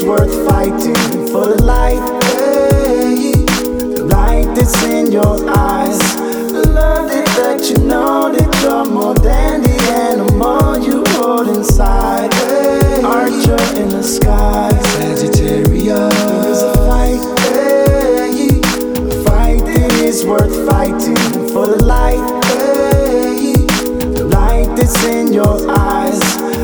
it's worth fighting for the light, hey. The light that's in your eyes, the love that lets you know that you're more than the animal you hold inside, hey. Archer in the sky, Sagittarius. It's a fight, hey. A fight that is worth fighting for the light, hey. The light that's in your eyes,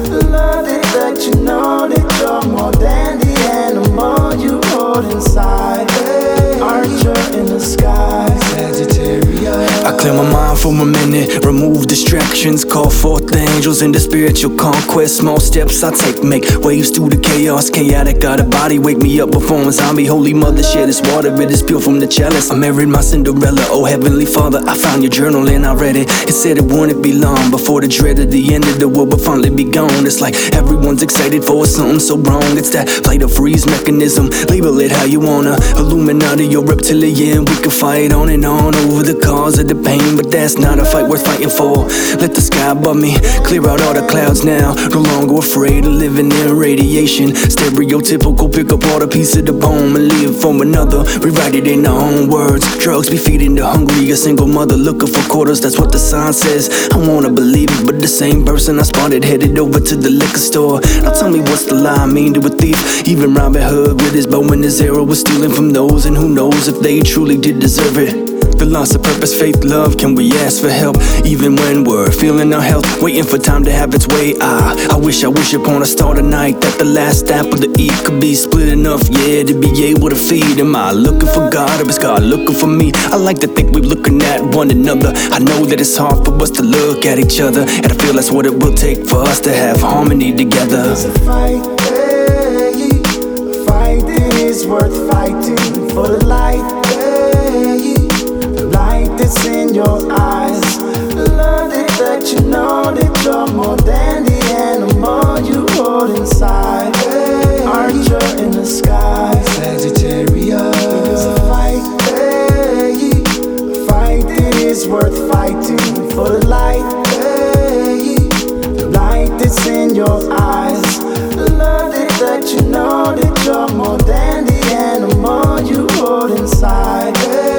the love that lets you know that you're more than the animal you hold inside, hey. Archer in the sky, Sagittarius. I clear my mind for a minute, remove distractions, call forth the angels into spiritual conquest. Small steps I take, make waves through the chaos, chaotic got a body, wake me up before I'm zombie. Holy mother, share this water, it is pure from the chalice. I married my Cinderella, oh heavenly father. I found your journal and I read it, it said it wouldn't be long before the dread of the end of the world would finally be gone. It's like everyone's excited for something so wrong, it's that flight or freeze mechanism, label it how you wanna. Illuminati or reptilian, we can fight on and on over the cause of the pain, but that's not a fight worth fighting for. Let the sky above me clear out all the clouds now, no longer afraid of living in radiation. Stereotypical, pick up all the piece of the bone and live for another, rewrite it in our own words. Drugs be feeding the hungry, a single mother looking for quarters, that's what the sign says. I wanna believe it, but the same person I spotted headed over to the liquor store. Now tell me what's the lie, I mean to a thief, even Robin Hood with his bow and his arrow was stealing from those, and who knows if they truly did deserve it. The loss of purpose, faith, love, can we ask for help? Even when we're feeling our health, waiting for time to have its way. I wish upon a star tonight that the last apple to eat could be split enough, yeah, to be able to feed. Am I looking for God or is God looking for me? I like to think we're looking at one another. I know that it's hard for us to look at each other, and I feel that's what it will take for us to have harmony together. It's a fight, hey, a fight that is worth fighting for the light, hey. It's in your eyes, the love that lets you know that you're more than the animal you hold inside, hey. Archer in the sky, Sagittarius. It's a fight, hey. A fight that is worth fighting for the light, hey. The light that's in your eyes, the love that lets you know that you're more than the animal you hold inside, hey.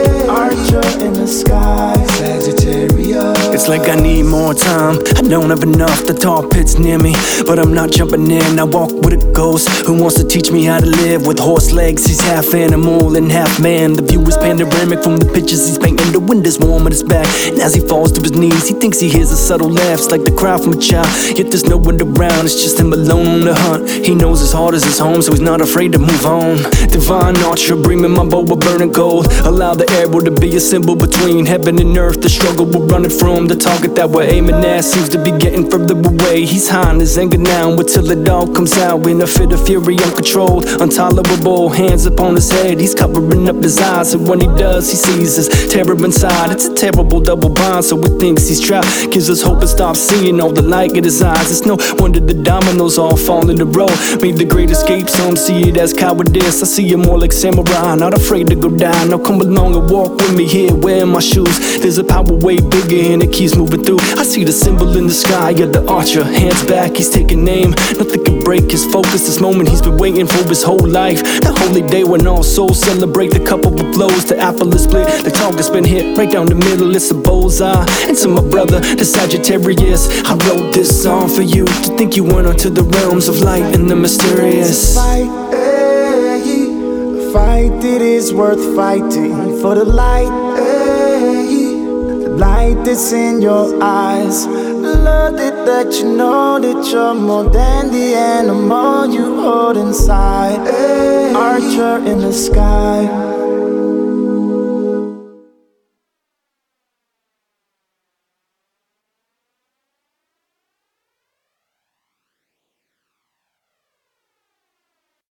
In the sky, Sagittarius. It's like I need more time, I don't have enough. The tar pit's near me, but I'm not jumping in. I walk with a ghost who wants to teach me how to live with horse legs. He's half animal and half man. The view is panoramic from the pictures he's painting. The wind is warm at his back, and as he falls to his knees, he thinks he hears a subtle laugh. It's like the cry from a child, yet there's no one around. It's just him alone on the hunt. He knows his heart is his home, so he's not afraid to move on. Divine archer, bring me my bow of burning gold. Allow the arrow to be a symbol between heaven and earth. The struggle we're running from, the target that we're aiming at seems to be getting further away. He's high in his anger now, until it all comes out in a fit of fury, uncontrolled, intolerable. Hands upon his head, he's covering up his eyes, and when he does, he sees his terror inside. It's a terrible double bind, so he thinks he's trapped, gives us hope and stops seeing all the light in his eyes. It's no wonder the dominoes all fall in a row. Made the great escape, some see it as cowardice. I see him more like samurai, not afraid to go down. Now come along and walk with me here, wearing my shoes. There's a power way bigger and it keeps moving through. I see the symbol in the sky, yeah, the archer, hands back, he's taking aim. Nothing can break his focus, this moment he's been waiting for his whole life. The holy day when all souls celebrate, the cup overflows, the apple is split, the target's been hit right down the middle, it's a bullseye. And to my brother, the Sagittarius, I wrote this song for you, to think you went onto the realms of light and the mysterious. Fight that is worth fighting for the light, hey. The light that's in your eyes, the love that lets you know that you're more than the animal you hold inside, hey. Archer in the sky.